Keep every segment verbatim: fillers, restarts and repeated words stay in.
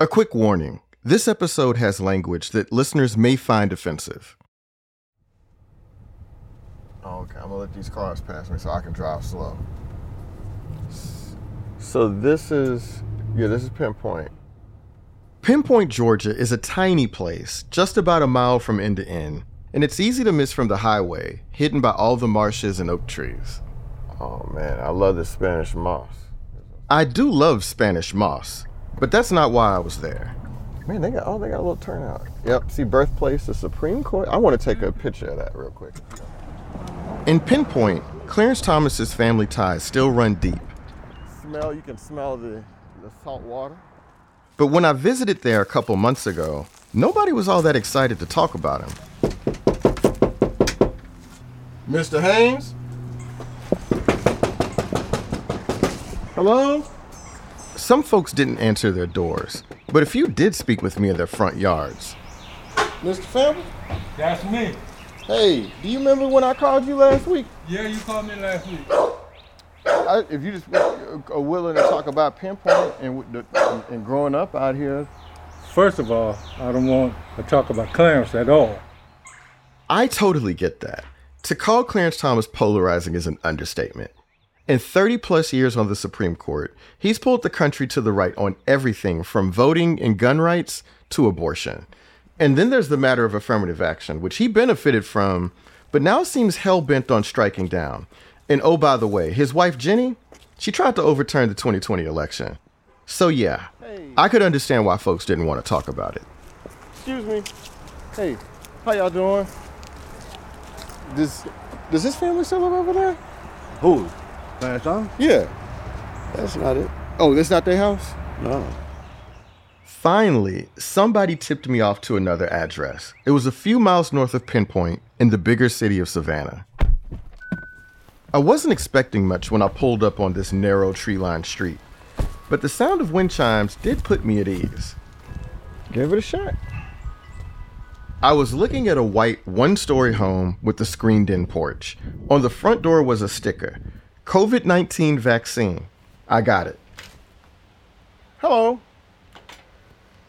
A quick warning, this episode has language that listeners may find offensive. Oh, okay, I'm gonna let these cars pass me so I can drive slow. So this is, yeah, this is Pinpoint. Pinpoint, Georgia is a tiny place, just about a mile from end to end, and it's easy to miss from the highway, hidden by all the marshes and oak trees. Oh man, I love the Spanish moss. I do love Spanish moss. But that's not why I was there. Man, they got oh, they got a little turnout. Yep, see, birthplace, the Supreme Court. I want to take a picture of that real quick. In Pinpoint, Clarence Thomas's family ties still run deep. Smell, you can smell the, the salt water. But when I visited there a couple months ago, nobody was all that excited to talk about him. Mister Haynes? Hello? Some folks didn't answer their doors, but a few did speak with me in their front yards. Mister Family? That's me. Hey, do you remember when I called you last week? Yeah, you called me last week. I, if you just are willing to talk about Pinpoint and, and, and growing up out here. First of all, I don't want to talk about Clarence at all. I totally get that. To call Clarence Thomas polarizing is an understatement. In thirty plus years on the Supreme Court, he's pulled the country to the right on everything from voting and gun rights to abortion. And then there's the matter of affirmative action, which he benefited from, but now seems hell-bent on striking down. And oh, by the way, his wife, Jenny, she tried to overturn the twenty twenty election. So yeah, hey. I could understand why folks didn't want to talk about it. Excuse me. Hey, how y'all doing? Does, does his family still live over there? Who? Last time? Yeah. That's not it. Oh, that's not their house? No. Finally, somebody tipped me off to another address. It was a few miles north of Pinpoint in the bigger city of Savannah. I wasn't expecting much when I pulled up on this narrow tree-lined street, but the sound of wind chimes did put me at ease. Give it a shot. I was looking at a white one-story home with a screened-in porch. On the front door was a sticker. covid nineteen vaccine. I got it. Hello.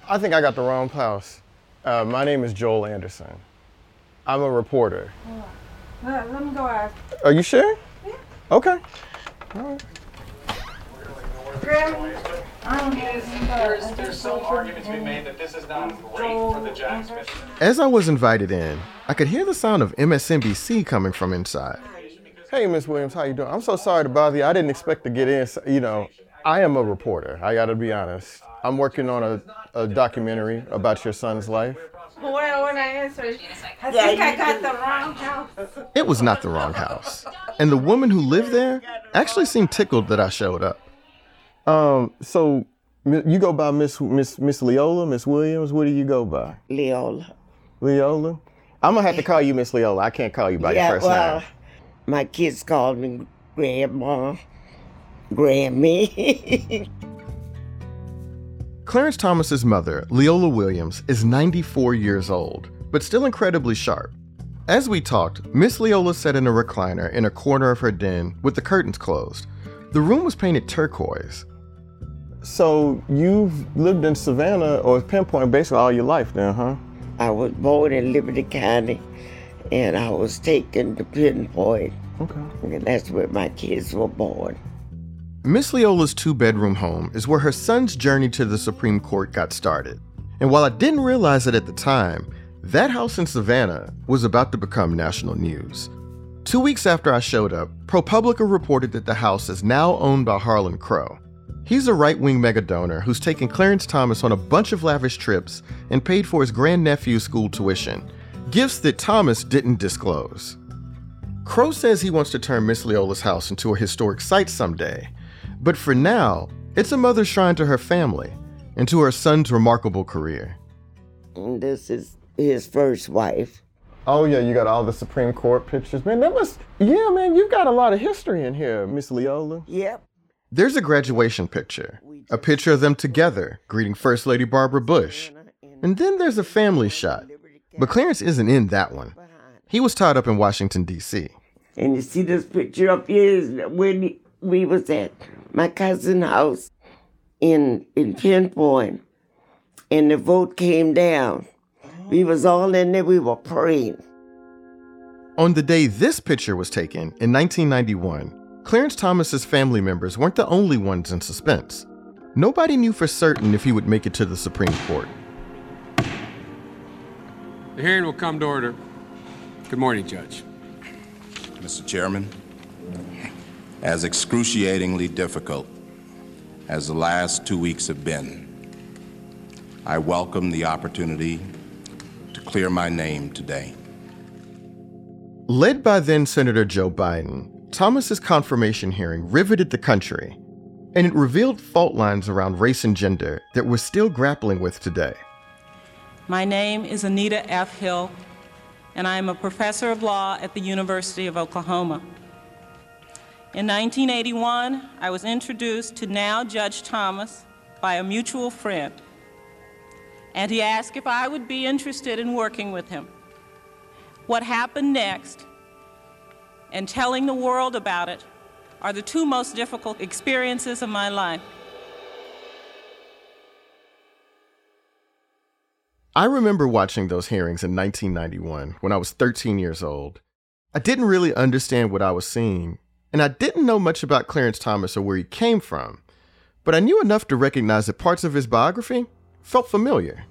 I think I got the wrong house. Uh, my name is Joel Anderson. I'm a reporter. Yeah. Let, let me go ask. Are you sure? Yeah. Okay. All right. Really? There's, there's some argument to be made that this is not great for the Jags. As I was invited in, I could hear the sound of M S N B C coming from inside. Hey, Miss Williams, how you doing? I'm so sorry to bother you. I didn't expect to get in. You know, I am a reporter. I got to be honest. I'm working on a, a documentary about your son's life. Well, when I, when I answered, I think I got the wrong house. It was not the wrong house. And the woman who lived there actually seemed tickled that I showed up. Um, so you go by Miss Miss Miss Leola, Miss Williams? What do you go by? Leola. Leola? I'm going to have to call you Miss Leola. I can't call you by yeah, your first well, name. My kids called me Grandma, Grammy. Clarence Thomas's mother, Leola Williams, is ninety-four years old, but still incredibly sharp. As we talked, Miss Leola sat in a recliner in a corner of her den with the curtains closed. The room was painted turquoise. So you've lived in Savannah or Pinpoint basically all your life then, huh? I was born in Liberty County. And I was taken to Pinpoint. Okay. And that's where my kids were born. Miss Leola's two-bedroom home is where her son's journey to the Supreme Court got started. And while I didn't realize it at the time, that house in Savannah was about to become national news. Two weeks after I showed up, ProPublica reported that the house is now owned by Harlan Crow. He's a right-wing mega-donor who's taken Clarence Thomas on a bunch of lavish trips and paid for his grandnephew's school tuition. Gifts that Thomas didn't disclose. Crow says he wants to turn Miss Leola's house into a historic site someday, but for now, it's a mother's shrine to her family and to her son's remarkable career. This is his first wife. Oh yeah, you got all the Supreme Court pictures. Man, that must, yeah man, you've got a lot of history in here, Miss Leola. Yep. There's a graduation picture, a picture of them together, greeting First Lady Barbara Bush. And then there's a family shot. But Clarence isn't in that one. He was tied up in Washington, D C. And you see this picture up here is when we was at my cousin's house in in Pinpoint. and the vote came down. We was all in there. We were praying. On the day this picture was taken, in nineteen ninety-one, Clarence Thomas's family members weren't the only ones in suspense. Nobody knew for certain if he would make it to the Supreme Court. The hearing will come to order. Good morning, Judge. Mister Chairman, as excruciatingly difficult as the last two weeks have been, I welcome the opportunity to clear my name today. Led by then-Senator Joe Biden, Thomas's confirmation hearing riveted the country, and it revealed fault lines around race and gender that we're still grappling with today. My name is Anita F. Hill, and I am a professor of law at the University of Oklahoma. In nineteen eighty-one, I was introduced to now Judge Thomas by a mutual friend, and he asked if I would be interested in working with him. What happened next and telling the world about it are the two most difficult experiences of my life. I remember watching those hearings in nineteen ninety-one when I was thirteen years old. I didn't really understand what I was seeing, and I didn't know much about Clarence Thomas or where he came from, but I knew enough to recognize that parts of his biography felt familiar.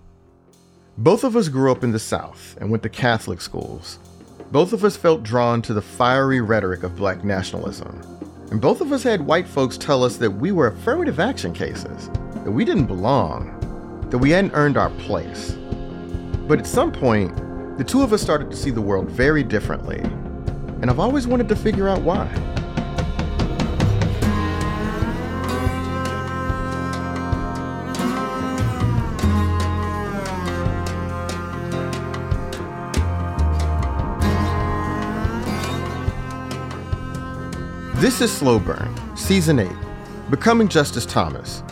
Both of us grew up in the South and went to Catholic schools. Both of us felt drawn to the fiery rhetoric of black nationalism, and both of us had white folks tell us that we were affirmative action cases, that we didn't belong, that we hadn't earned our place. But at some point, the two of us started to see the world very differently, and I've always wanted to figure out why. This is Slow Burn, Season eight, Becoming Justice Thomas.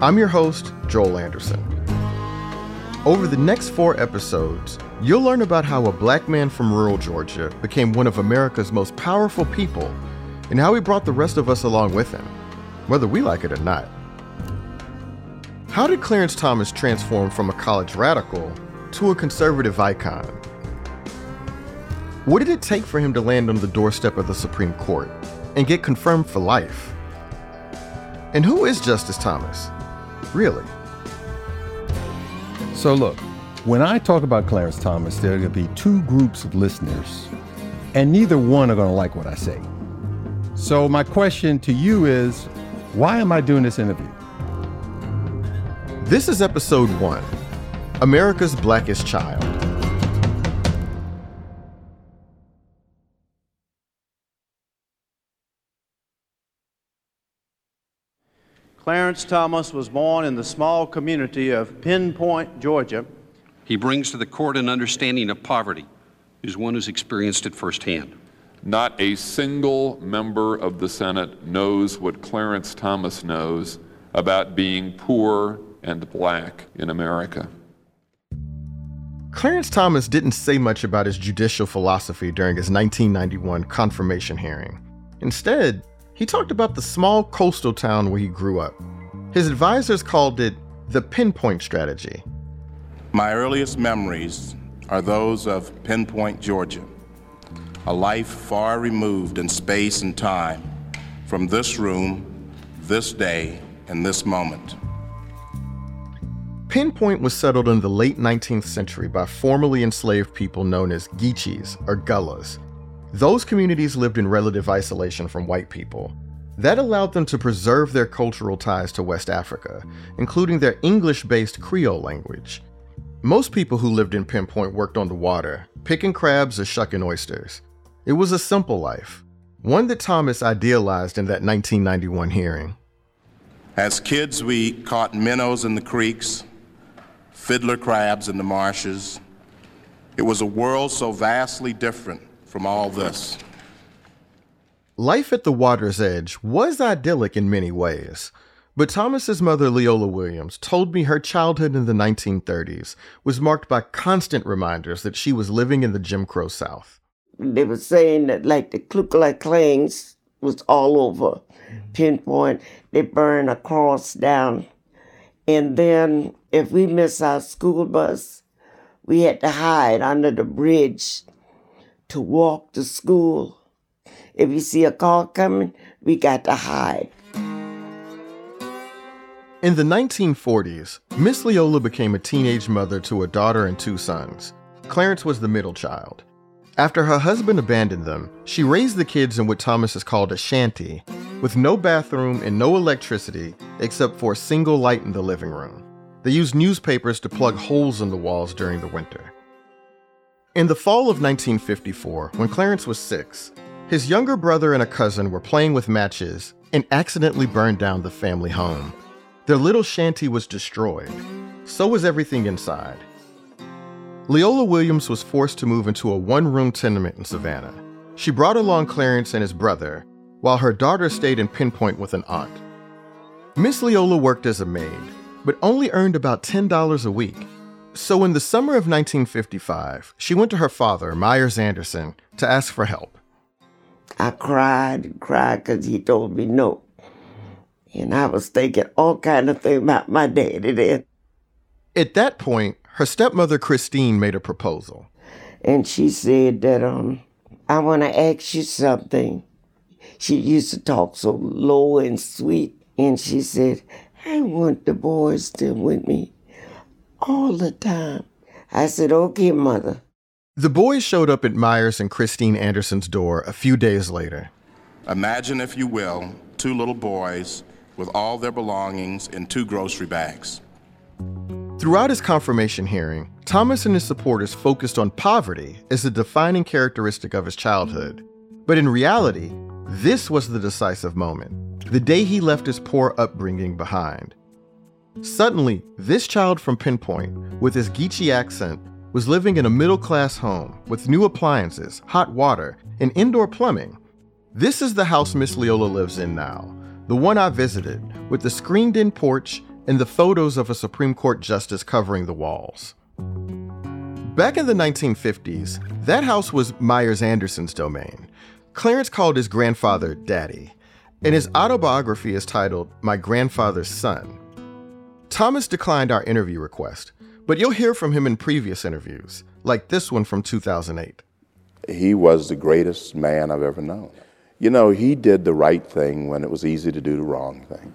I'm your host, Joel Anderson. Over the next four episodes, you'll learn about how a black man from rural Georgia became one of America's most powerful people and how he brought the rest of us along with him, whether we like it or not. How did Clarence Thomas transform from a college radical to a conservative icon? What did it take for him to land on the doorstep of the Supreme Court and get confirmed for life? And who is Justice Thomas, really? So look, when I talk about Clarence Thomas, there are gonna be two groups of listeners, and neither one are gonna like what I say. So my question to you is, why am I doing this interview? This is episode one, America's Blackest Child. Clarence Thomas was born in the small community of Pinpoint, Georgia. He brings to the court an understanding of poverty, as one who's experienced it firsthand. Not a single member of the Senate knows what Clarence Thomas knows about being poor and black in America. Clarence Thomas didn't say much about his judicial philosophy during his nineteen ninety-one confirmation hearing. Instead, he talked about the small coastal town where he grew up. His advisors called it the Pinpoint Strategy. My earliest memories are those of Pinpoint, Georgia, a life far removed in space and time from this room, this day, and this moment. Pinpoint was settled in the late nineteenth century by formerly enslaved people known as Geechees or Gullahs. Those communities lived in relative isolation from white people. That allowed them to preserve their cultural ties to West Africa, including their English-based Creole language. Most people who lived in Pinpoint worked on the water, picking crabs or shucking oysters. It was a simple life, one that Thomas idealized in that nineteen ninety-one hearing. As kids, we caught minnows in the creeks, fiddler crabs in the marshes. It was a world so vastly different from all this. Life at the water's edge was idyllic in many ways, but Thomas's mother, Leola Williams, told me her childhood in the nineteen thirties was marked by constant reminders that she was living in the Jim Crow South. They were saying that, like, the Ku Klux Klan was all over Pinpoint. They burned a cross down And then if we missed our school bus, we had to hide under the bridge to walk to school. If you see a car coming, we got to hide. In the nineteen forties, Miss Leola became a teenage mother to a daughter and two sons. Clarence was the middle child. After her husband abandoned them, she raised the kids in what Thomas has called a shanty, with no bathroom and no electricity except for a single light in the living room. They used newspapers to plug holes in the walls during the winter. In the fall of nineteen fifty-four, when Clarence was six, his younger brother and a cousin were playing with matches and accidentally burned down the family home. Their little shanty was destroyed. So was everything inside. Leola Williams was forced to move into a one-room tenement in Savannah. She brought along Clarence and his brother, while her daughter stayed in Pinpoint with an aunt. Miss Leola worked as a maid, but only earned about ten dollars a week. So in the summer of nineteen fifty-five, she went to her father, Myers Anderson, to ask for help. I cried and cried because he told me no. And I was thinking all kind of things about my daddy then. At that point, her stepmother, Christine, made a proposal. And she said that, um, I want to ask you something. She used to talk so low and sweet. And she said, I want the boys to be with me all the time. I said, okay, mother. The boys showed up at Myers and Christine Anderson's door a few days later. Imagine, if you will, two little boys with all their belongings in two grocery bags. Throughout his confirmation hearing, Thomas and his supporters focused on poverty as the defining characteristic of his childhood. But in reality, this was the decisive moment, the day he left his poor upbringing behind. Suddenly, this child from Pinpoint, with his Geechee accent, was living in a middle-class home with new appliances, hot water, and indoor plumbing. This is the house Miss Leola lives in now, the one I visited, with the screened-in porch and the photos of a Supreme Court justice covering the walls. Back in the nineteen fifties, that house was Myers Anderson's domain. Clarence called his grandfather Daddy, and his autobiography is titled My Grandfather's Son. Thomas declined our interview request, but you'll hear from him in previous interviews, like this one from two thousand eight. He was the greatest man I've ever known. You know, he did the right thing when it was easy to do the wrong thing.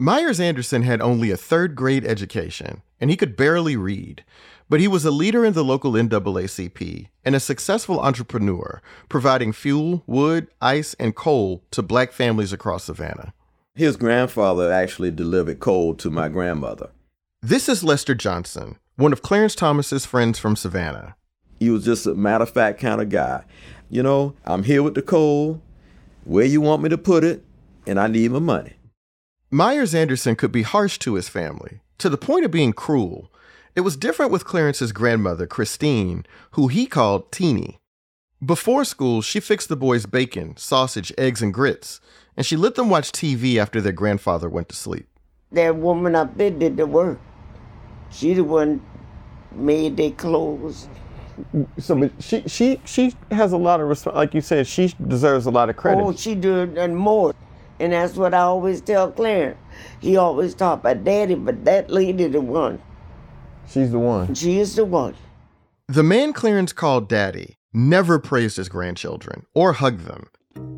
Myers Anderson had only a third grade education, and he could barely read, but he was a leader in the local N double A C P and a successful entrepreneur, providing fuel, wood, ice, and coal to black families across Savannah. His grandfather actually delivered coal to my grandmother. This is Lester Johnson, one of Clarence Thomas's friends from Savannah. He was just a matter-of-fact kind of guy. You know, I'm here with the coal, where you want me to put it, and I need my money. Myers Anderson could be harsh to his family, to the point of being cruel. It was different with Clarence's grandmother, Christine, who he called Teeny. Before school, she fixed the boys bacon, sausage, eggs, and grits, and she let them watch T V after their grandfather went to sleep. That woman up there did the work. She the one made their clothes. So she she she has a lot of response. Like you said, she deserves a lot of credit. Oh, she did, and more. And that's what I always tell Clarence. He always talk about Daddy, but that lady the one. She's the one. She is the one. The man Clarence called Daddy never praised his grandchildren or hugged them.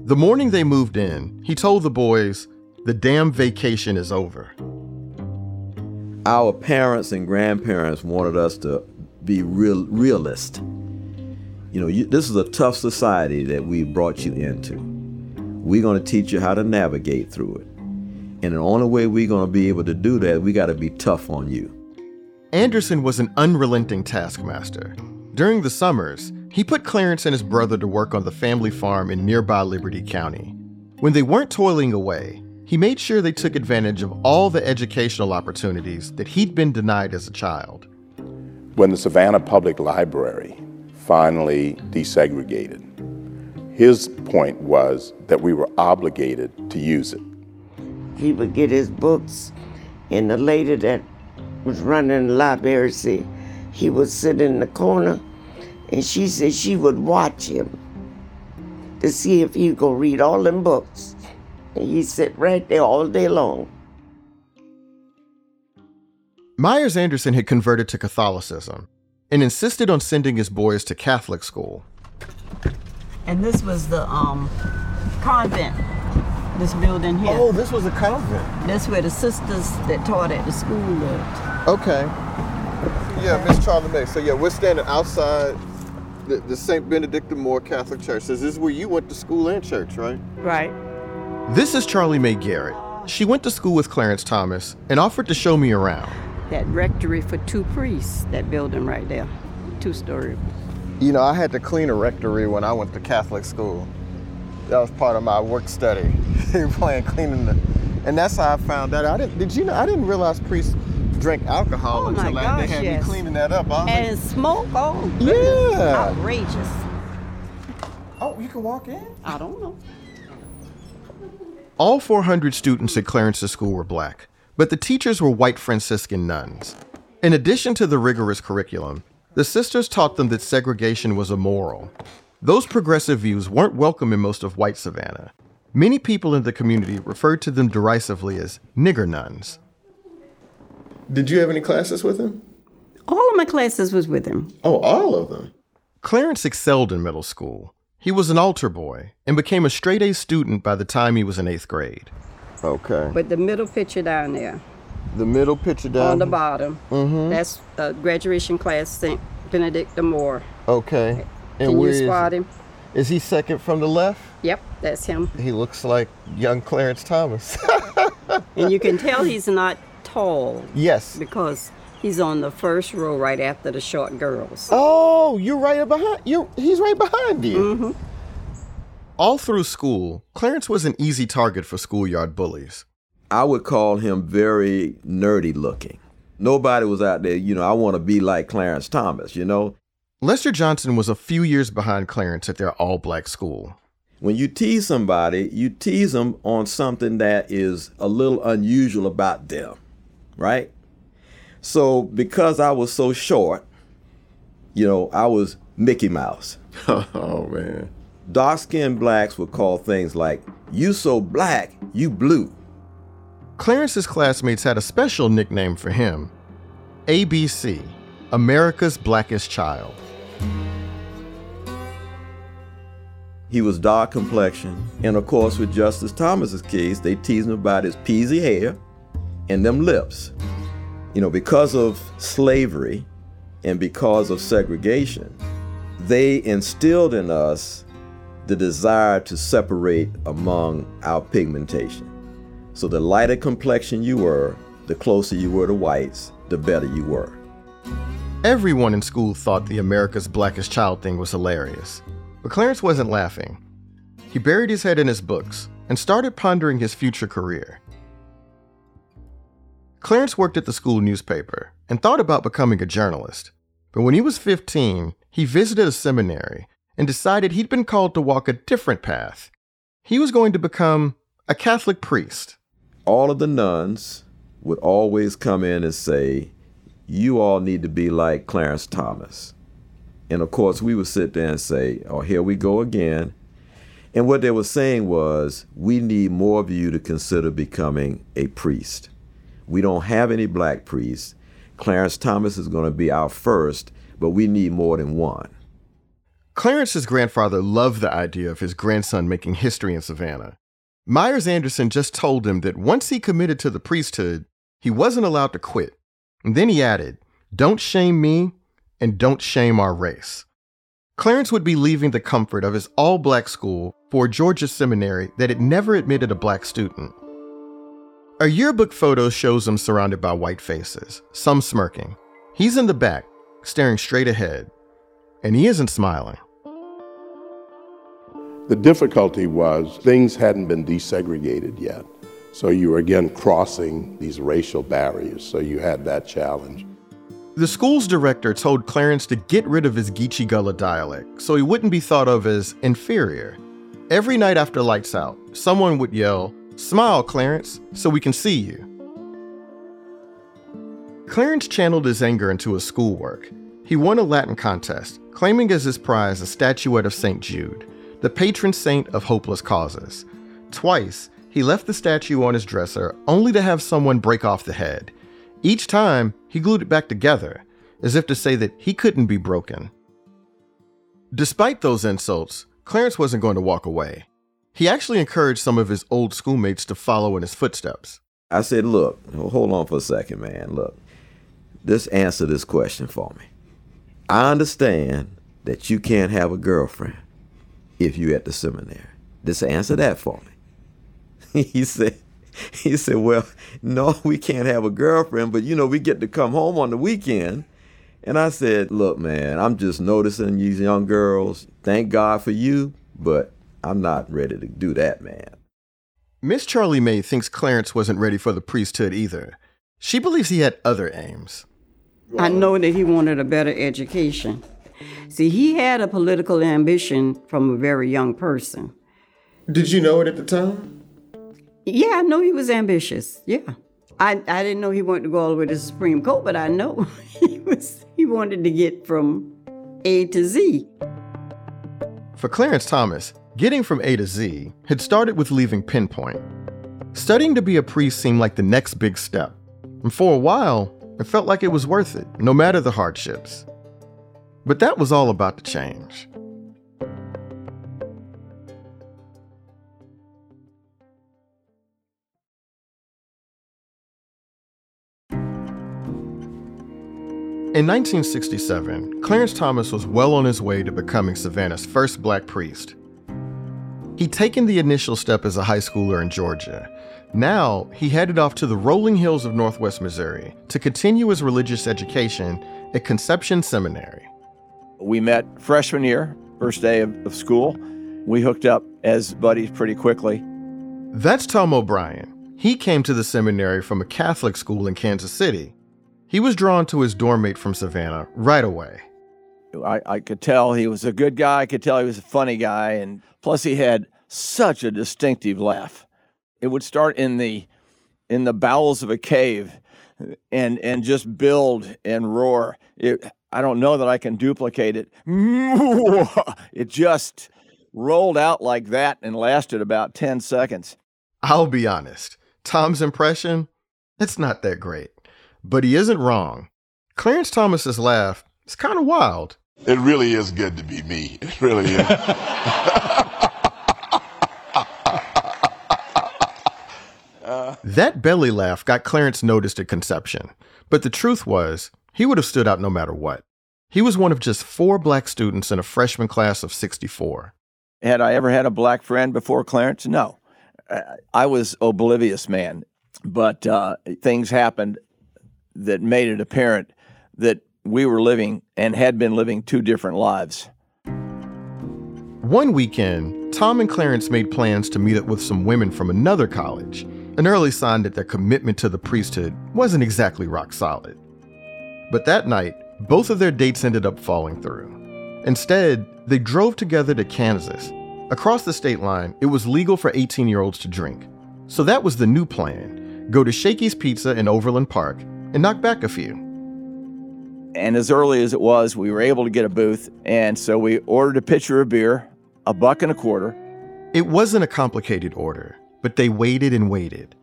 The morning they moved in, he told the boys, the damn vacation is over. Our parents and grandparents wanted us to be real realist. You know, you, this is a tough society that we brought you into. We're going to teach you how to navigate through it. And the only way we're going to be able to do that, we got to be tough on you. Anderson was an unrelenting taskmaster. During the summers, he put Clarence and his brother to work on the family farm in nearby Liberty County. When they weren't toiling away, he made sure they took advantage of all the educational opportunities that he'd been denied as a child. When the Savannah Public Library finally desegregated, his point was that we were obligated to use it. He would get his books, and the lady that was running the library said he would sit in the corner, and she said she would watch him to see if he'd go read all them books. And he'd sit right there all day long. Myers Anderson had converted to Catholicism and insisted on sending his boys to Catholic school. And this was the um, convent, this building here. Oh, this was a convent. That's where the sisters that taught at the school lived. Okay. Yeah, Miss Charlie May. So yeah, we're standing outside the, the Saint Benedict the Moor Catholic Church. This is where you went to school and church, right? Right. This is Charlie May Garrett. She went to school with Clarence Thomas and offered to show me around. That rectory for two priests, that building right there, two-story. You know, I had to clean a rectory when I went to Catholic school. That was part of my work study, playing cleaning. The, and that's how I found that out. I didn't, did you know, I didn't realize priests drink alcohol oh until my gosh, they had yes. me cleaning that up. I and like, smoke, oh, goodness. Yeah. Outrageous. Oh, you can walk in? I don't know. All four hundred students at Clarence's school were black, but the teachers were white Franciscan nuns. In addition to the rigorous curriculum, the sisters taught them that segregation was immoral. Those progressive views weren't welcome in most of white Savannah. Many people in the community referred to them derisively as nigger nuns. Did you have any classes with him? All of my classes was with him. Oh, all of them? Clarence excelled in middle school. He was an altar boy and became a straight-A student by the time he was in eighth grade. Okay. But the middle picture down there. The middle picture down? On the bottom. Mm-hmm. That's uh, graduation class, Saint Benedict the Moor. Okay. And can you spot him? Is he second from the left? Yep, that's him. He looks like young Clarence Thomas. And you can tell he's not tall. Yes. Because he's on the first row right after the short girls. Oh, you're right behind you. He's right behind you. Mm-hmm. All through school, Clarence was an easy target for schoolyard bullies. I would call him very nerdy looking. Nobody was out there, you know, I want to be like Clarence Thomas, you know? Lester Johnson was a few years behind Clarence at their all-black school. When you tease somebody, you tease them on something that is a little unusual about them, right? So because I was so short, you know, I was Mickey Mouse. Oh, man. Dark-skinned blacks would call things like, you so black, you blue. Clarence's classmates had a special nickname for him, A B C, America's Blackest Child. He was dark complexion, and of course with Justice Thomas's case, they teased him about his peasy hair and them lips. You know, because of slavery and because of segregation, they instilled in us the desire to separate among our pigmentation. So the lighter complexion you were, the closer you were to whites, the better you were. Everyone in school thought the America's Blackest Child thing was hilarious, but Clarence wasn't laughing. He buried his head in his books and started pondering his future career. Clarence worked at the school newspaper and thought about becoming a journalist, but when he was fifteen, he visited a seminary and decided he'd been called to walk a different path. He was going to become a Catholic priest. All of the nuns would always come in and say, you all need to be like Clarence Thomas. And of course, we would sit there and say, oh, here we go again. And what they were saying was, we need more of you to consider becoming a priest. We don't have any black priests. Clarence Thomas is going to be our first, but we need more than one. Clarence's grandfather loved the idea of his grandson making history in Savannah. Myers Anderson just told him that once he committed to the priesthood, he wasn't allowed to quit. And then he added, don't shame me and don't shame our race. Clarence would be leaving the comfort of his all-black school for a Georgia seminary that had never admitted a black student. A yearbook photo shows him surrounded by white faces, some smirking. He's in the back, staring straight ahead. And he isn't smiling. The difficulty was things hadn't been desegregated yet. So you were again crossing these racial barriers. So you had that challenge. The school's director told Clarence to get rid of his Geechee Gullah dialect so he wouldn't be thought of as inferior. Every night after lights out, someone would yell, smile, Clarence, so we can see you. Clarence channeled his anger into his schoolwork. He won a Latin contest, claiming as his prize a statuette of Saint Jude, the patron saint of hopeless causes. Twice, he left the statue on his dresser only to have someone break off the head. Each time, he glued it back together, as if to say that he couldn't be broken. Despite those insults, Clarence wasn't going to walk away. He actually encouraged some of his old schoolmates to follow in his footsteps. I said, look, hold on for a second, man. Look, just answer this question for me. I understand that you can't have a girlfriend if you're at the seminary. Just answer that for me. He said, he said, well, no, we can't have a girlfriend, but, you know, we get to come home on the weekend. And I said, look, man, I'm just noticing these young girls. Thank God for you, but I'm not ready to do that, man. Miss Charlie Mae thinks Clarence wasn't ready for the priesthood either. She believes he had other aims. I know that he wanted a better education. See, he had a political ambition from a very young person. Did you know it at the time? Yeah, I know he was ambitious, yeah. I, I didn't know he wanted to go all the way to the Supreme Court, but I know he was he wanted to get from A to Z. For Clarence Thomas, getting from A to Z had started with leaving Pinpoint. Studying to be a priest seemed like the next big step, and for a while, it felt like it was worth it, no matter the hardships. But that was all about to change. In nineteen sixty-seven, Clarence Thomas was well on his way to becoming Savannah's first black priest. He'd taken the initial step as a high schooler in Georgia. Now, he headed off to the rolling hills of Northwest Missouri to continue his religious education at Conception Seminary. We met freshman year, first day of, of school. We hooked up as buddies pretty quickly. That's Tom O'Brien. He came to the seminary from a Catholic school in Kansas City. He was drawn to his dorm mate from Savannah right away. I, I could tell he was a good guy. I could tell he was a funny guy. And plus he had such a distinctive laugh. It would start in the in the bowels of a cave and and just build and roar. It, I don't know that I can duplicate it. It just rolled out like that and lasted about ten seconds. I'll be honest, Tom's impression, it's not that great. But he isn't wrong. Clarence Thomas's laugh is kind of wild. It really is good to be me. It really is. That belly laugh got Clarence noticed at Conception, but the truth was, he would have stood out no matter what. He was one of just four black students in a freshman class of sixty-four. Had I ever had a black friend before Clarence? No. I was oblivious, man, but uh, things happened that made it apparent that we were living and had been living two different lives. One weekend, Tom and Clarence made plans to meet up with some women from another college, an early sign that their commitment to the priesthood wasn't exactly rock solid. But that night, both of their dates ended up falling through. Instead, they drove together to Kansas. Across the state line, it was legal for eighteen-year-olds to drink. So that was the new plan. Go to Shakey's Pizza in Overland Park and knock back a few. And as early as it was, we were able to get a booth. And so we ordered a pitcher of beer, a buck and a quarter. It wasn't a complicated order, but they waited and waited.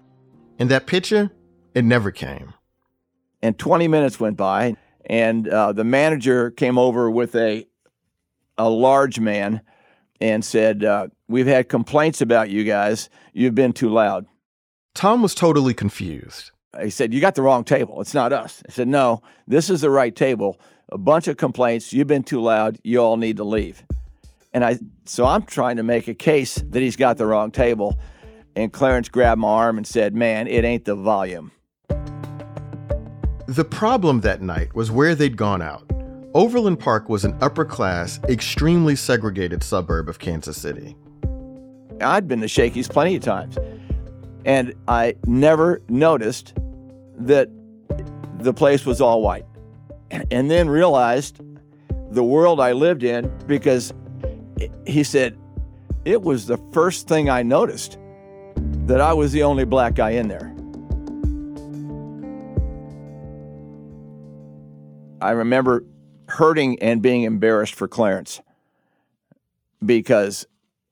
And that pitcher, it never came. And twenty minutes went by, and uh, the manager came over with a a large man and said, uh, we've had complaints about you guys. You've been too loud. Tom was totally confused. He said, you got the wrong table. It's not us. I said, no, this is the right table. A bunch of complaints. You've been too loud. You all need to leave. And I, so I'm trying to make a case that he's got the wrong table. And Clarence grabbed my arm and said, man, it ain't the volume. The problem that night was where they'd gone out. Overland Park was an upper-class, extremely segregated suburb of Kansas City. I'd been to Shakey's plenty of times, and I never noticed that the place was all white. And then realized the world I lived in, because he said, it was the first thing I noticed, that I was the only black guy in there. I remember hurting and being embarrassed for Clarence because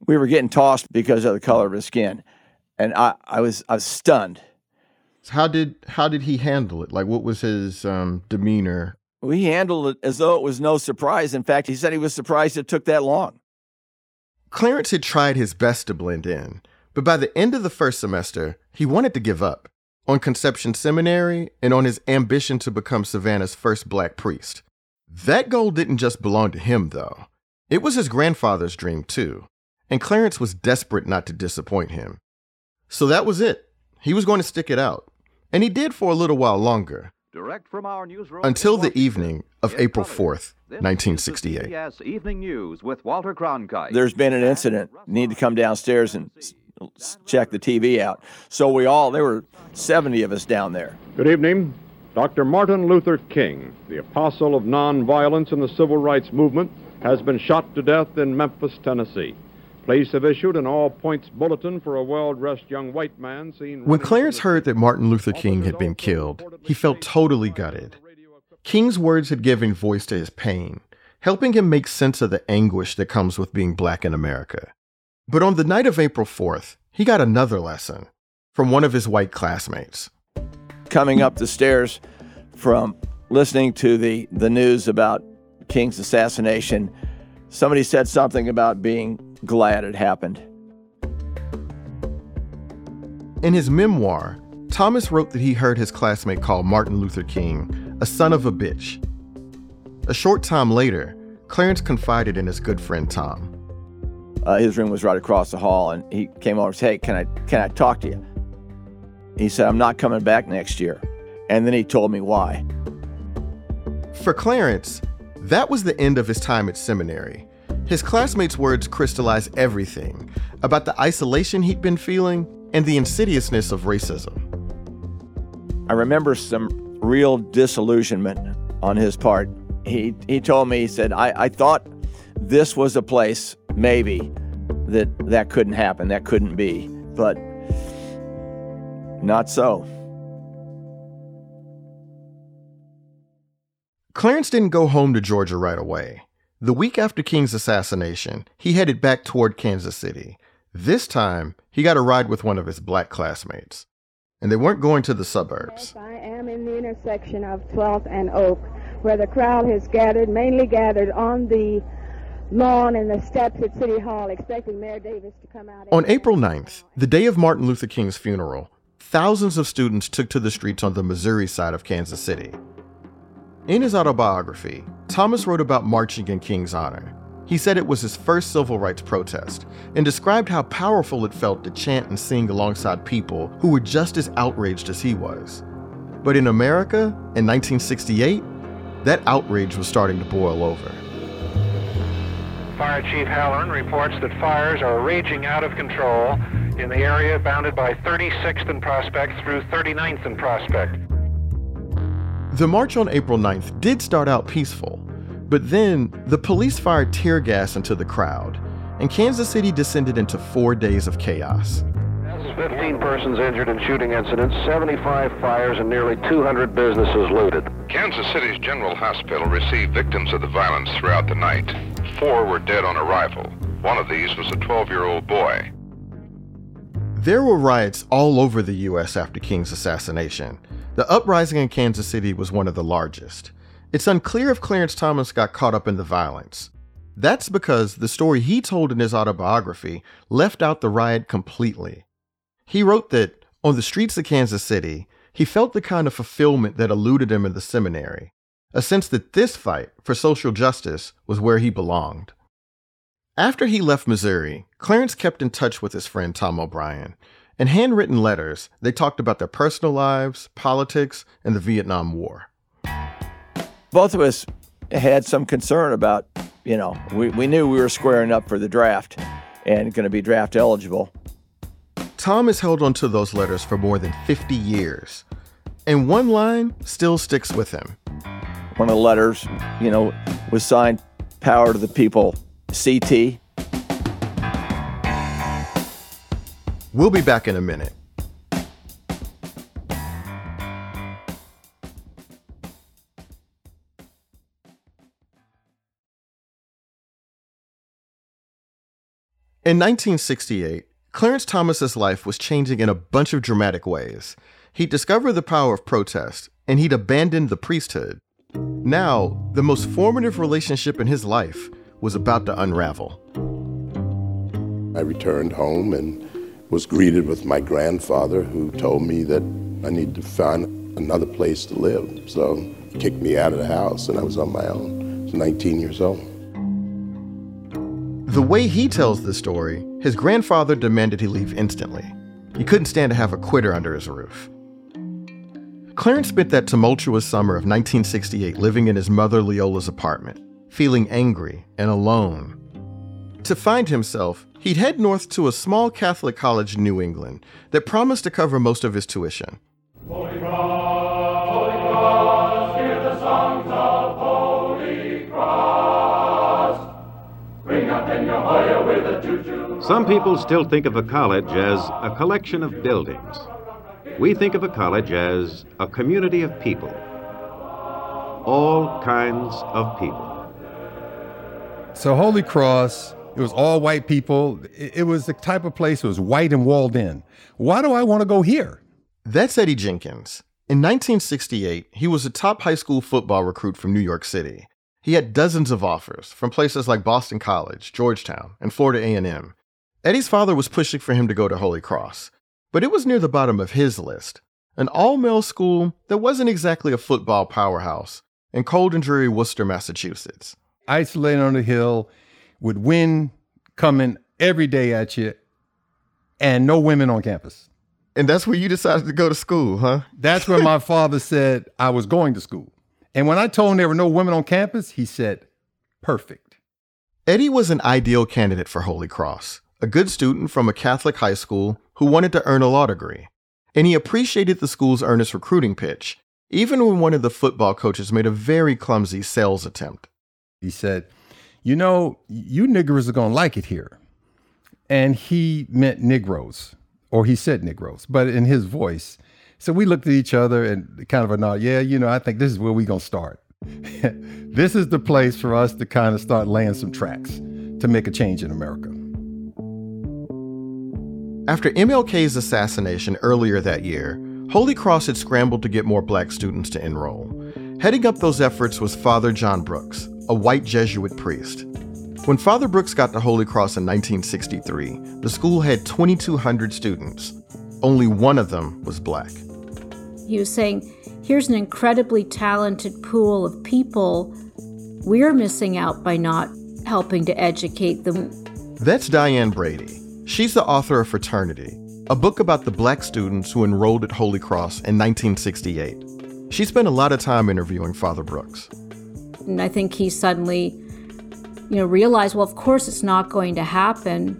we were getting tossed because of the color of his skin. And I, I was I was stunned. How did how did he handle it? Like, what was his um, demeanor? Well, he handled it as though it was no surprise. In fact, he said he was surprised it took that long. Clarence had tried his best to blend in, but by the end of the first semester, he wanted to give up on Conception Seminary and on his ambition to become Savannah's first black priest. That goal didn't just belong to him, though. It was his grandfather's dream, too, and Clarence was desperate not to disappoint him. So that was it. He was going to stick it out, and he did for a little while longer, direct from our newsroom, until the evening of April fourth, nineteen sixty-eight. Yes, Evening News with Walter Cronkite. There's been an incident. Need to come downstairs and check the T V out. So we all, there were seventy of us down there. Good evening. Doctor Martin Luther King, the apostle of nonviolence in the civil rights movement, has been shot to death in Memphis, Tennessee. Police have issued an all-points bulletin for a well-dressed young white man seen... When Clarence heard that Martin Luther King had been killed, he felt totally gutted. King's words had given voice to his pain, helping him make sense of the anguish that comes with being black in America. But on the night of April fourth, he got another lesson from one of his white classmates. Coming up the stairs from listening to the, the news about King's assassination, somebody said something about being glad it happened. In his memoir, Thomas wrote that he heard his classmate call Martin Luther King a son of a bitch. A short time later, Clarence confided in his good friend Tom. Uh, his room was right across the hall, and he came over and said, "Hey, can I can I talk to you?" He said, "I'm not coming back next year." And then he told me why. For Clarence, that was the end of his time at seminary. His classmates' words crystallized everything about the isolation he'd been feeling and the insidiousness of racism. I remember some real disillusionment on his part. He he told me, he said, I, I thought this was a place, maybe, that that couldn't happen, that couldn't be, but not so. Clarence didn't go home to Georgia right away. The week after King's assassination, he headed back toward Kansas City. This time, he got a ride with one of his black classmates. And they weren't going to the suburbs. Yes, I am in the intersection of twelfth and Oak, where the crowd has gathered, mainly gathered on the lawn and the steps at City Hall, expecting Mayor Davis to come out. On April ninth, the day of Martin Luther King's funeral, thousands of students took to the streets on the Missouri side of Kansas City. In his autobiography, Thomas wrote about marching in King's honor. He said it was his first civil rights protest and described how powerful it felt to chant and sing alongside people who were just as outraged as he was. But in America, in nineteen sixty-eight, that outrage was starting to boil over. Fire Chief Halloran reports that fires are raging out of control in the area bounded by thirty-sixth and Prospect through thirty-ninth and Prospect. The march on April ninth did start out peaceful, but then the police fired tear gas into the crowd, and Kansas City descended into four days of chaos. fifteen persons injured in shooting incidents, seventy-five fires, and nearly two hundred businesses looted. Kansas City's General Hospital received victims of the violence throughout the night. Four were dead on arrival. One of these was a twelve-year-old boy. There were riots all over the U S after King's assassination. The uprising in Kansas City was one of the largest. It's unclear if Clarence Thomas got caught up in the violence. That's because the story he told in his autobiography left out the riot completely. He wrote that on the streets of Kansas City, he felt the kind of fulfillment that eluded him in the seminary, a sense that this fight for social justice was where he belonged. After he left Missouri, Clarence kept in touch with his friend Tom O'Brien. In handwritten letters, they talked about their personal lives, politics, and the Vietnam War. Both of us had some concern about, you know, we, we knew we were squaring up for the draft and going to be draft eligible. Tom has held onto those letters for more than fifty years, and one line still sticks with him. One of the letters, you know, was signed "Power to the People, C T." We'll be back in a minute. In nineteen sixty-eight, Clarence Thomas's life was changing in a bunch of dramatic ways. He'd discovered the power of protest, and he'd abandoned the priesthood. Now, the most formative relationship in his life was about to unravel. I returned home and was greeted with my grandfather, who told me that I needed to find another place to live. So he kicked me out of the house, and I was on my own. I was nineteen years old. The way he tells the story, his grandfather demanded he leave instantly. He couldn't stand to have a quitter under his roof. Clarence spent that tumultuous summer of nineteen sixty-eight living in his mother Leola's apartment, feeling angry and alone. To find himself, he'd head north to a small Catholic college in New England that promised to cover most of his tuition. Holy Cross, Holy Cross, hear the songs of Holy Cross. Bring up in your Hoya with a juju. Some people still think of a college as a collection of buildings. We think of a college as a community of people, all kinds of people. So Holy Cross, it was all white people. It was the type of place that was white and walled in. Why do I want to go here? That's Eddie Jenkins. In nineteen sixty-eight, he was a top high school football recruit from New York City. He had dozens of offers from places like Boston College, Georgetown, and Florida A and M. Eddie's father was pushing for him to go to Holy Cross, but it was near the bottom of his list, an all-male school that wasn't exactly a football powerhouse in cold and dreary Worcester, Massachusetts. Isolated on the hill, with wind coming every day at you, and no women on campus. And that's where you decided to go to school, huh? That's where my father said I was going to school. And when I told him there were no women on campus, he said, perfect. Eddie was an ideal candidate for Holy Cross, a good student from a Catholic high school who wanted to earn a law degree. And he appreciated the school's earnest recruiting pitch, even when one of the football coaches made a very clumsy sales attempt. He said, you know, you niggers are going to like it here. And he meant Negroes, or he said Negroes, but in his voice. So we looked at each other and kind of a nod, yeah, you know, I think this is where we're going to start. This is the place for us to kind of start laying some tracks to make a change in America. After M L K's assassination earlier that year, Holy Cross had scrambled to get more black students to enroll. Heading up those efforts was Father John Brooks, a white Jesuit priest. When Father Brooks got to Holy Cross in nineteen sixty-three, the school had twenty-two hundred students. Only one of them was black. He was saying, here's an incredibly talented pool of people. We're missing out by not helping to educate them. That's Diane Brady. She's the author of Fraternity, a book about the black students who enrolled at Holy Cross in nineteen sixty-eight. She spent a lot of time interviewing Father Brooks. And I think he suddenly, you know, realized, well, of course it's not going to happen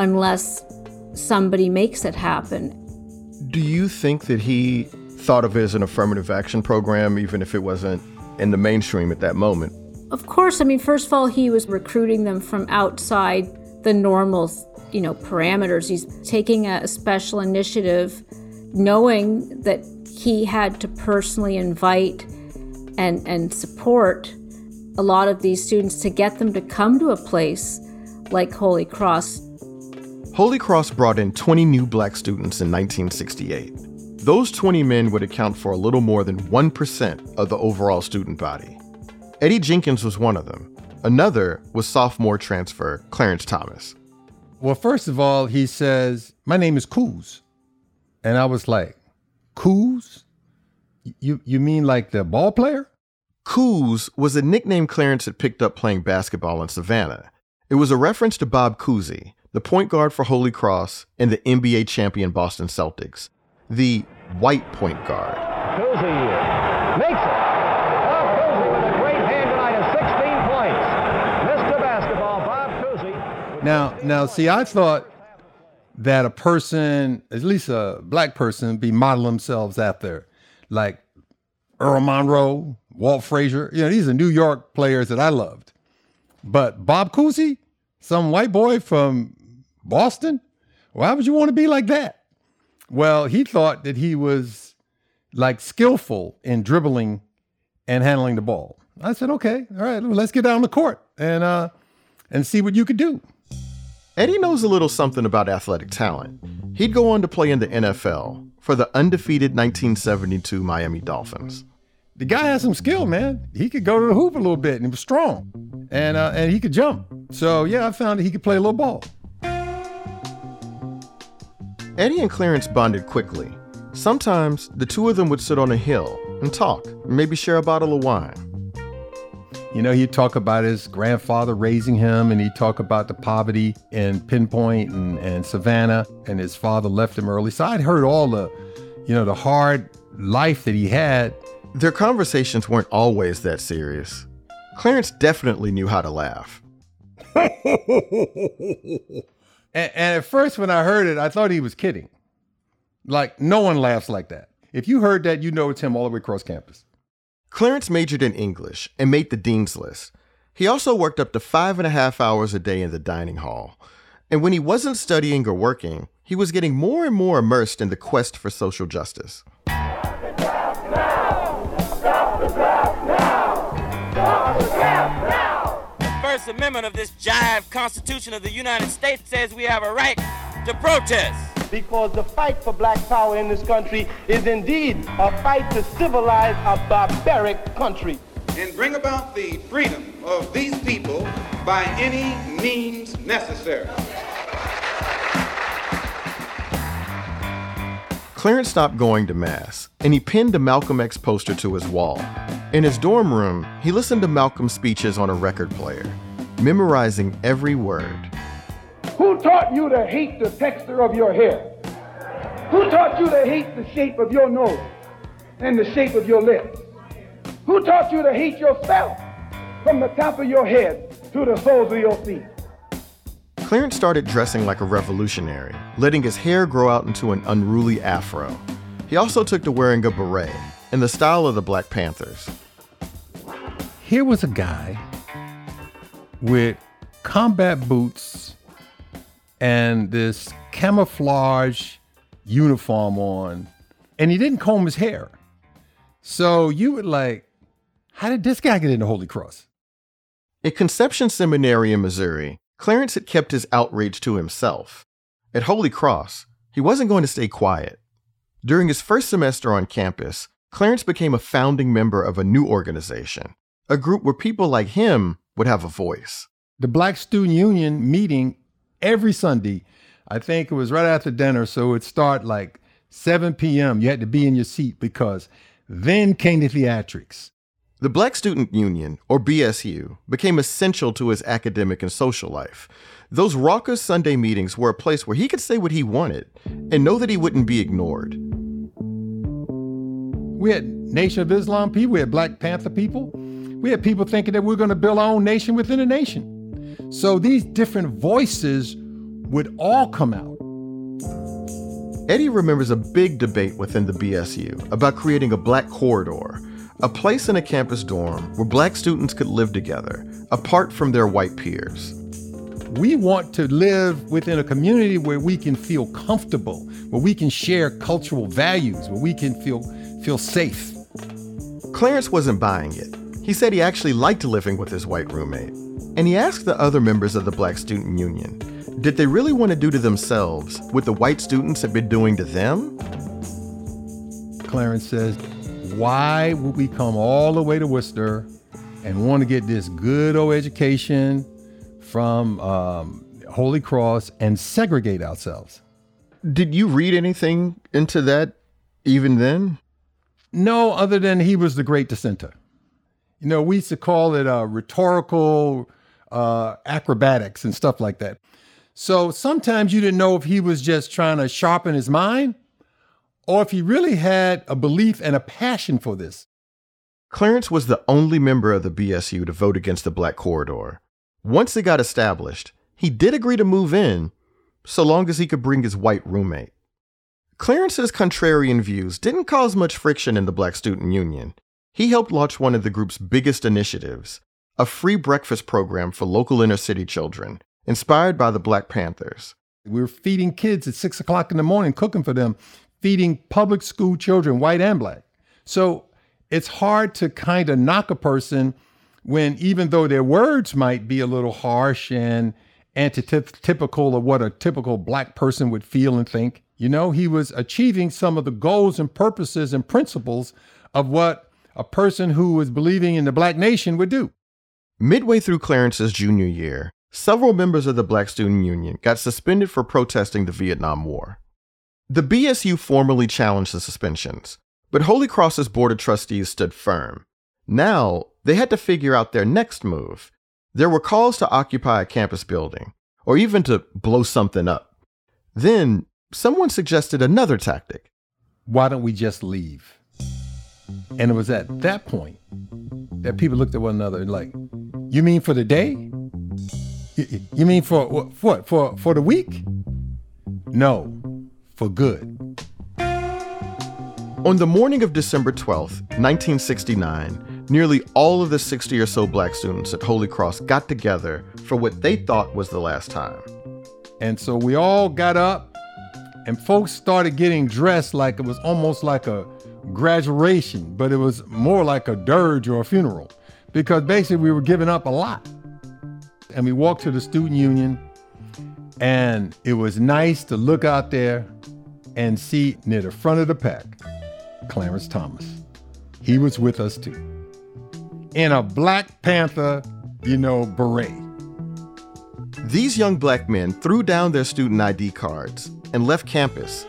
unless somebody makes it happen. Do you think that he thought of it as an affirmative action program, even if it wasn't in the mainstream at that moment? Of course. I mean, first of all, he was recruiting them from outside the normal, you know, parameters. He's taking a special initiative, knowing that he had to personally invite And, and support a lot of these students to get them to come to a place like Holy Cross. Holy Cross brought in twenty new black students in nineteen sixty-eight. Those twenty men would account for a little more than one percent of the overall student body. Eddie Jenkins was one of them. Another was sophomore transfer Clarence Thomas. Well, first of all, he says, my name is Coos. And I was like, Coos? You you mean like the ball player? Coos was a nickname Clarence had picked up playing basketball in Savannah. It was a reference to Bob Cousy, the point guard for Holy Cross and the N B A champion Boston Celtics, the white point guard. Cousy makes it. Bob Cousy with a great hand tonight of sixteen points. Mister Basketball, Bob Cousy. Now, now, see, I thought that a person, at least a black person, be modeling themselves after like Earl Monroe, Walt Frazier. You know, these are New York players that I loved. But Bob Cousy, some white boy from Boston? Why would you want to be like that? Well, he thought that he was like skillful in dribbling and handling the ball. I said, okay, all right, well, let's get down the court and uh, and see what you could do. Eddie knows a little something about athletic talent. He'd go on to play in the N F L, for the undefeated nineteen seventy-two Miami Dolphins. The guy has some skill, man. He could go to the hoop a little bit, and he was strong, and uh, and he could jump. So yeah, I found that he could play a little ball. Eddie and Clarence bonded quickly. Sometimes the two of them would sit on a hill and talk, and maybe share a bottle of wine. You know, he'd talk about his grandfather raising him, and he'd talk about the poverty in Pinpoint and, and Savannah, and his father left him early. So I'd heard all the, you know, the hard life that he had. Their conversations weren't always that serious. Clarence definitely knew how to laugh. and, and at first when I heard it, I thought he was kidding. Like, no one laughs like that. If you heard that, you know it's him all the way across campus. Clarence majored in English and made the dean's list. He also worked up to five and a half hours a day in the dining hall. And when he wasn't studying or working, he was getting more and more immersed in the quest for social justice. The First Amendment of this jive Constitution of the United States says we have a right to protest. Because the fight for black power in this country is indeed a fight to civilize a barbaric country. And bring about the freedom of these people by any means necessary. Clarence stopped going to mass, and he pinned a Malcolm X poster to his wall. In his dorm room, he listened to Malcolm's speeches on a record player, memorizing every word. Who taught you to hate the texture of your hair? Who taught you to hate the shape of your nose and the shape of your lips? Who taught you to hate yourself from the top of your head to the soles of your feet? Clarence started dressing like a revolutionary, letting his hair grow out into an unruly afro. He also took to wearing a beret in the style of the Black Panthers. Here was a guy with combat boots and this camouflage uniform on, and he didn't comb his hair. So you would like, how did this guy get into Holy Cross? At Conception Seminary in Missouri, Clarence had kept his outrage to himself. At Holy Cross, he wasn't going to stay quiet. During his first semester on campus, Clarence became a founding member of a new organization, a group where people like him would have a voice. The Black Student Union meeting every Sunday, I think it was right after dinner, so it would start like seven p.m. You had to be in your seat because then came the theatrics. The Black Student Union, or B S U, became essential to his academic and social life. Those raucous Sunday meetings were a place where he could say what he wanted and know that he wouldn't be ignored. We had Nation of Islam people, we had Black Panther people. We had people thinking that we were going to build our own nation within a nation. So these different voices would all come out. Eddie remembers a big debate within the B S U about creating a black corridor, a place in a campus dorm where black students could live together, apart from their white peers. We want to live within a community where we can feel comfortable, where we can share cultural values, where we can feel, feel safe. Clarence wasn't buying it. He said he actually liked living with his white roommate. And he asked the other members of the Black Student Union, did they really want to do to themselves what the white students had been doing to them? Clarence says, why would we come all the way to Worcester and want to get this good old education from um, Holy Cross and segregate ourselves? Did you read anything into that even then? No, other than he was the great dissenter. You know, we used to call it uh, rhetorical Uh, acrobatics and stuff like that. So sometimes you didn't know if he was just trying to sharpen his mind or if he really had a belief and a passion for this. Clarence was the only member of the B S U to vote against the Black Corridor. Once it got established, he did agree to move in so long as he could bring his white roommate. Clarence's contrarian views didn't cause much friction in the Black Student Union. He helped launch one of the group's biggest initiatives, a free breakfast program for local inner city children, inspired by the Black Panthers. We were feeding kids at six o'clock in the morning, cooking for them, feeding public school children, white and black. So it's hard to kind of knock a person when, even though their words might be a little harsh and antitypical of what a typical black person would feel and think, You know, he was achieving some of the goals and purposes and principles of what a person who was believing in the Black nation would do. Midway through Clarence's junior year, several members of the Black Student Union got suspended for protesting the Vietnam War. The B S U formally challenged the suspensions, but Holy Cross's Board of Trustees stood firm. Now, they had to figure out their next move. There were calls to occupy a campus building, or even to blow something up. Then, someone suggested another tactic. Why don't we just leave? And it was at that point that people looked at one another and like, you mean for the day? You mean for what? For, for the week? No, for good. On the morning of December twelfth, nineteen sixty-nine, nearly all of the sixty or so Black students at Holy Cross got together for what they thought was the last time. And so we all got up and folks started getting dressed like it was almost like a graduation, but it was more like a dirge or a funeral, because basically we were giving up a lot. And we walked to the student union, and it was nice to look out there and see near the front of the pack, Clarence Thomas. He was with us too, in a Black Panther, you know, beret. These young Black men threw down their student I D cards and left campus.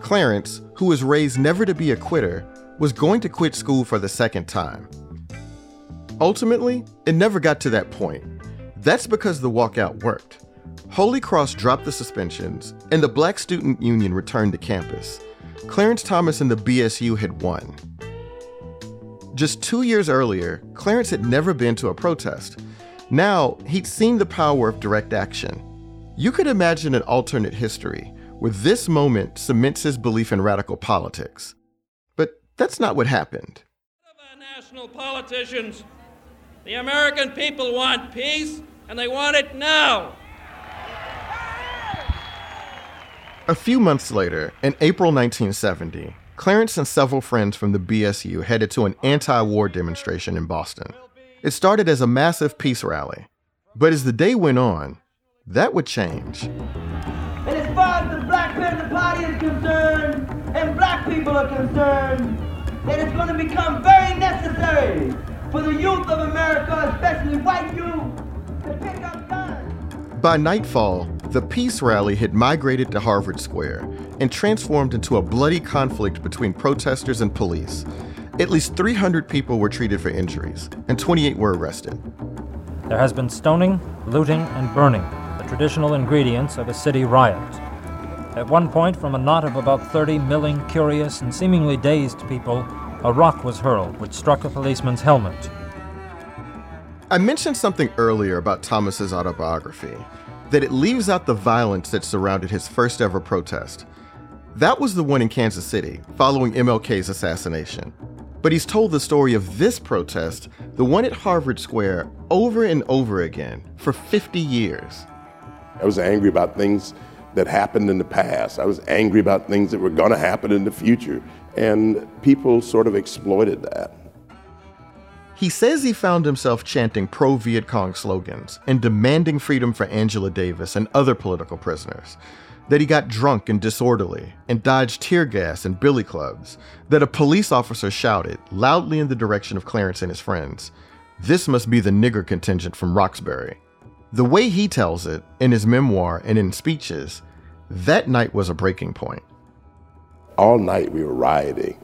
Clarence, who was raised never to be a quitter, was going to quit school for the second time. Ultimately, it never got to that point. That's because the walkout worked. Holy Cross dropped the suspensions, and the Black Student Union returned to campus. Clarence Thomas and the B S U had won. Just two years earlier, Clarence had never been to a protest. Now, he'd seen the power of direct action. You could imagine an alternate history, where this moment cements his belief in radical politics. But that's not what happened. None of our national politicians, the American people want peace, and they want it now. A few months later, in April nineteen seventy, Clarence and several friends from the B S U headed to an anti-war demonstration in Boston. It started as a massive peace rally. But as the day went on, that would change. And as far as the Black Panther Party is concerned, and Black people are concerned, that it's going to become very necessary for the youth of America, especially white youth, to pick up guns. By nightfall, the peace rally had migrated to Harvard Square and transformed into a bloody conflict between protesters and police. At least three hundred people were treated for injuries, and twenty-eight were arrested. There has been stoning, looting, and burning, the traditional ingredients of a city riot. At one point, from a knot of about thirty milling, curious, and seemingly dazed people, a rock was hurled, which struck a policeman's helmet. I mentioned something earlier about Thomas's autobiography, that it leaves out the violence that surrounded his first ever protest. That was the one in Kansas City, following M L K's assassination. But he's told the story of this protest, the one at Harvard Square, over and over again for fifty years. I was angry about things that happened in the past. I was angry about things that were going to happen in the future. And people sort of exploited that. He says he found himself chanting pro-Viet Cong slogans and demanding freedom for Angela Davis and other political prisoners, that he got drunk and disorderly and dodged tear gas and billy clubs, that a police officer shouted loudly in the direction of Clarence and his friends, "This must be the nigger contingent from Roxbury." The way he tells it in his memoir and in speeches, that night was a breaking point. All night we were rioting,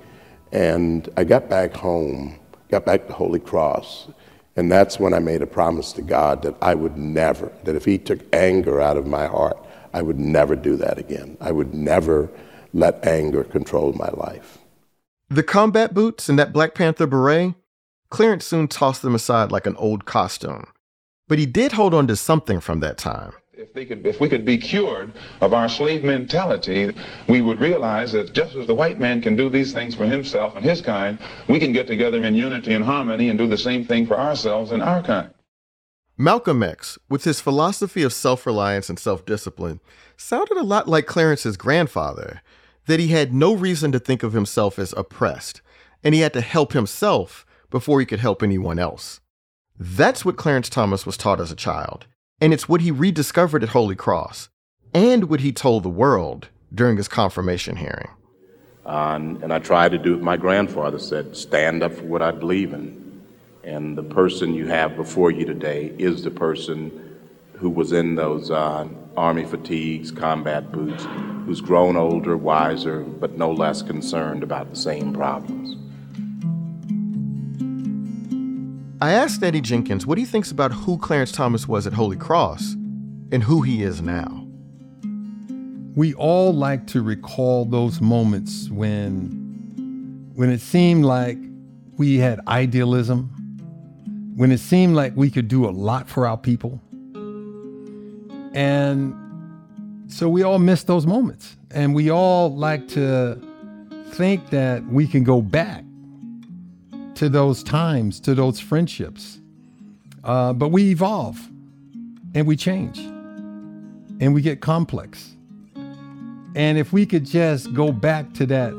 and I got back home, got back to Holy Cross, and that's when I made a promise to God that I would never, that if he took anger out of my heart, I would never do that again. I would never let anger control my life. The combat boots and that Black Panther beret, Clarence soon tossed them aside like an old costume. But he did hold on to something from that time. If, they could, if we could be cured of our slave mentality, we would realize that just as the white man can do these things for himself and his kind, we can get together in unity and harmony and do the same thing for ourselves and our kind. Malcolm X, with his philosophy of self-reliance and self-discipline, sounded a lot like Clarence's grandfather, that he had no reason to think of himself as oppressed, and he had to help himself before he could help anyone else. That's what Clarence Thomas was taught as a child. And it's what he rediscovered at Holy Cross, and what he told the world during his confirmation hearing. Um, and I tried to do what my grandfather said, stand up for what I believe in. And the person you have before you today is the person who was in those uh, army fatigues, combat boots, who's grown older, wiser, but no less concerned about the same problems. I asked Eddie Jenkins what he thinks about who Clarence Thomas was at Holy Cross and who he is now. We all like to recall those moments when, when it seemed like we had idealism, when it seemed like we could do a lot for our people. And so we all miss those moments. And we all like to think that we can go back to those times, to those friendships. Uh, but we evolve and we change and we get complex. And if we could just go back to that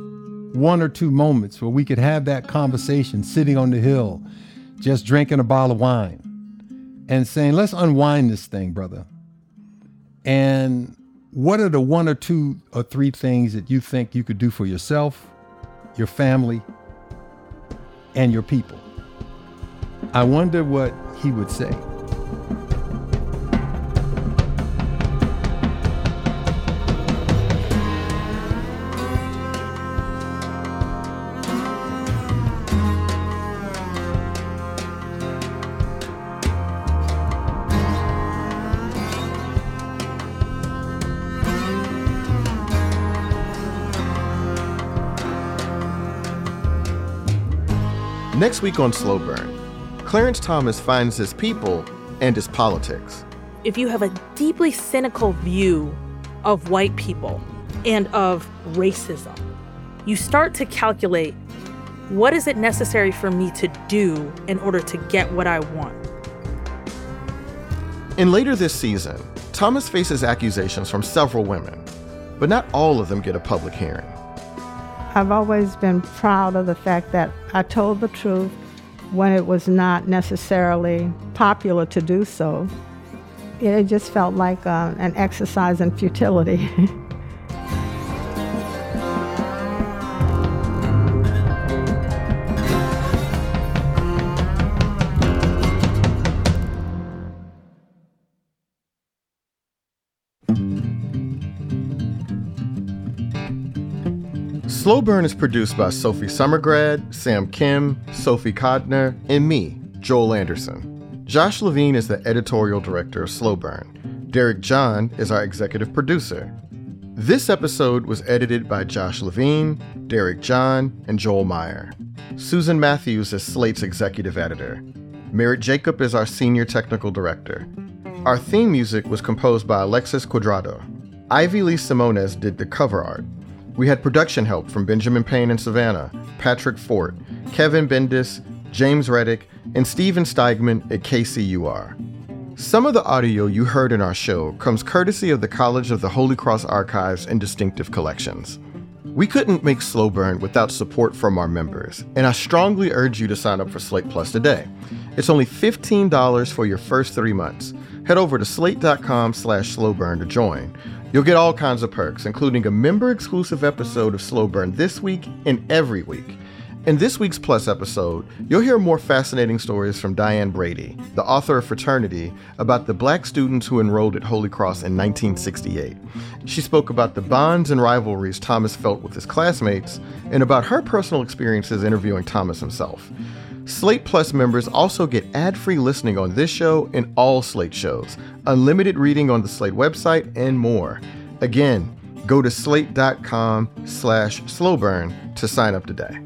one or two moments where we could have that conversation sitting on the hill, just drinking a bottle of wine and saying, let's unwind this thing, brother. And what are the one or two or three things that you think you could do for yourself, your family, and your people? I wonder what he would say. Next week on Slow Burn, Clarence Thomas finds his people and his politics. If you have a deeply cynical view of white people and of racism, you start to calculate, what is it necessary for me to do in order to get what I want? And later this season, Thomas faces accusations from several women, but not all of them get a public hearing. I've always been proud of the fact that I told the truth when it was not necessarily popular to do so. It just felt like uh, an exercise in futility. Slow Burn is produced by Sophie Summergrad, Sam Kim, Sophie Kodner, and me, Joel Anderson. Josh Levine is the editorial director of Slow Burn. Derek John is our executive producer. This episode was edited by Josh Levine, Derek John, and Joel Meyer. Susan Matthews is Slate's executive editor. Merritt Jacob is our senior technical director. Our theme music was composed by Alexis Quadrado. Ivy Lee Simones did the cover art. We had production help from Benjamin Payne and Savannah, Patrick Fort, Kevin Bendis, James Reddick, and Steven Steigman at K C U R. Some of the audio you heard in our show comes courtesy of the College of the Holy Cross Archives and Distinctive Collections. We couldn't make Slow Burn without support from our members, and I strongly urge you to sign up for Slate Plus today. It's only fifteen dollars for your first three months. Head over to slate.com slash slowburn to join. You'll get all kinds of perks, including a member-exclusive episode of Slow Burn this week and every week. In this week's Plus episode, you'll hear more fascinating stories from Diane Brady, the author of Fraternity, about the black students who enrolled at Holy Cross in nineteen sixty-eight. She spoke about the bonds and rivalries Thomas felt with his classmates and about her personal experiences interviewing Thomas himself. Slate Plus members also get ad-free listening on this show and all Slate shows, unlimited reading on the Slate website, and more. Again, go to slate.com slash slowburn to sign up today.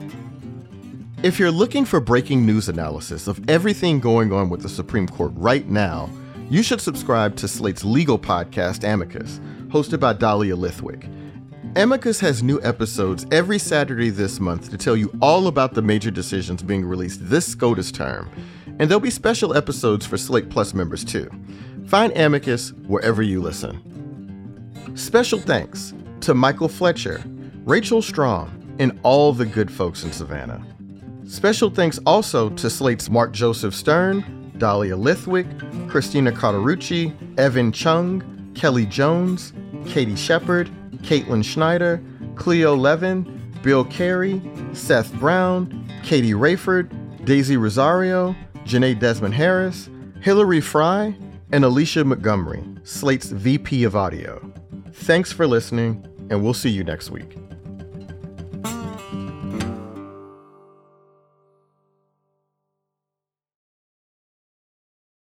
If you're looking for breaking news analysis of everything going on with the Supreme Court right now, you should subscribe to Slate's legal podcast, Amicus, hosted by Dahlia Lithwick. Amicus has new episodes every Saturday this month to tell you all about the major decisions being released this SCOTUS term. And there'll be special episodes for Slate Plus members too. Find Amicus wherever you listen. Special thanks to Michael Fletcher, Rachel Strong, and all the good folks in Savannah. Special thanks also to Slate's Mark Joseph Stern, Dahlia Lithwick, Christina Cotterucci, Evan Chung, Kelly Jones, Katie Shepard, Caitlin Schneider, Cleo Levin, Bill Carey, Seth Brown, Katie Rayford, Daisy Rosario, Janae Desmond-Harris, Hillary Fry, and Alicia Montgomery, Slate's V P of Audio. Thanks for listening, and we'll see you next week.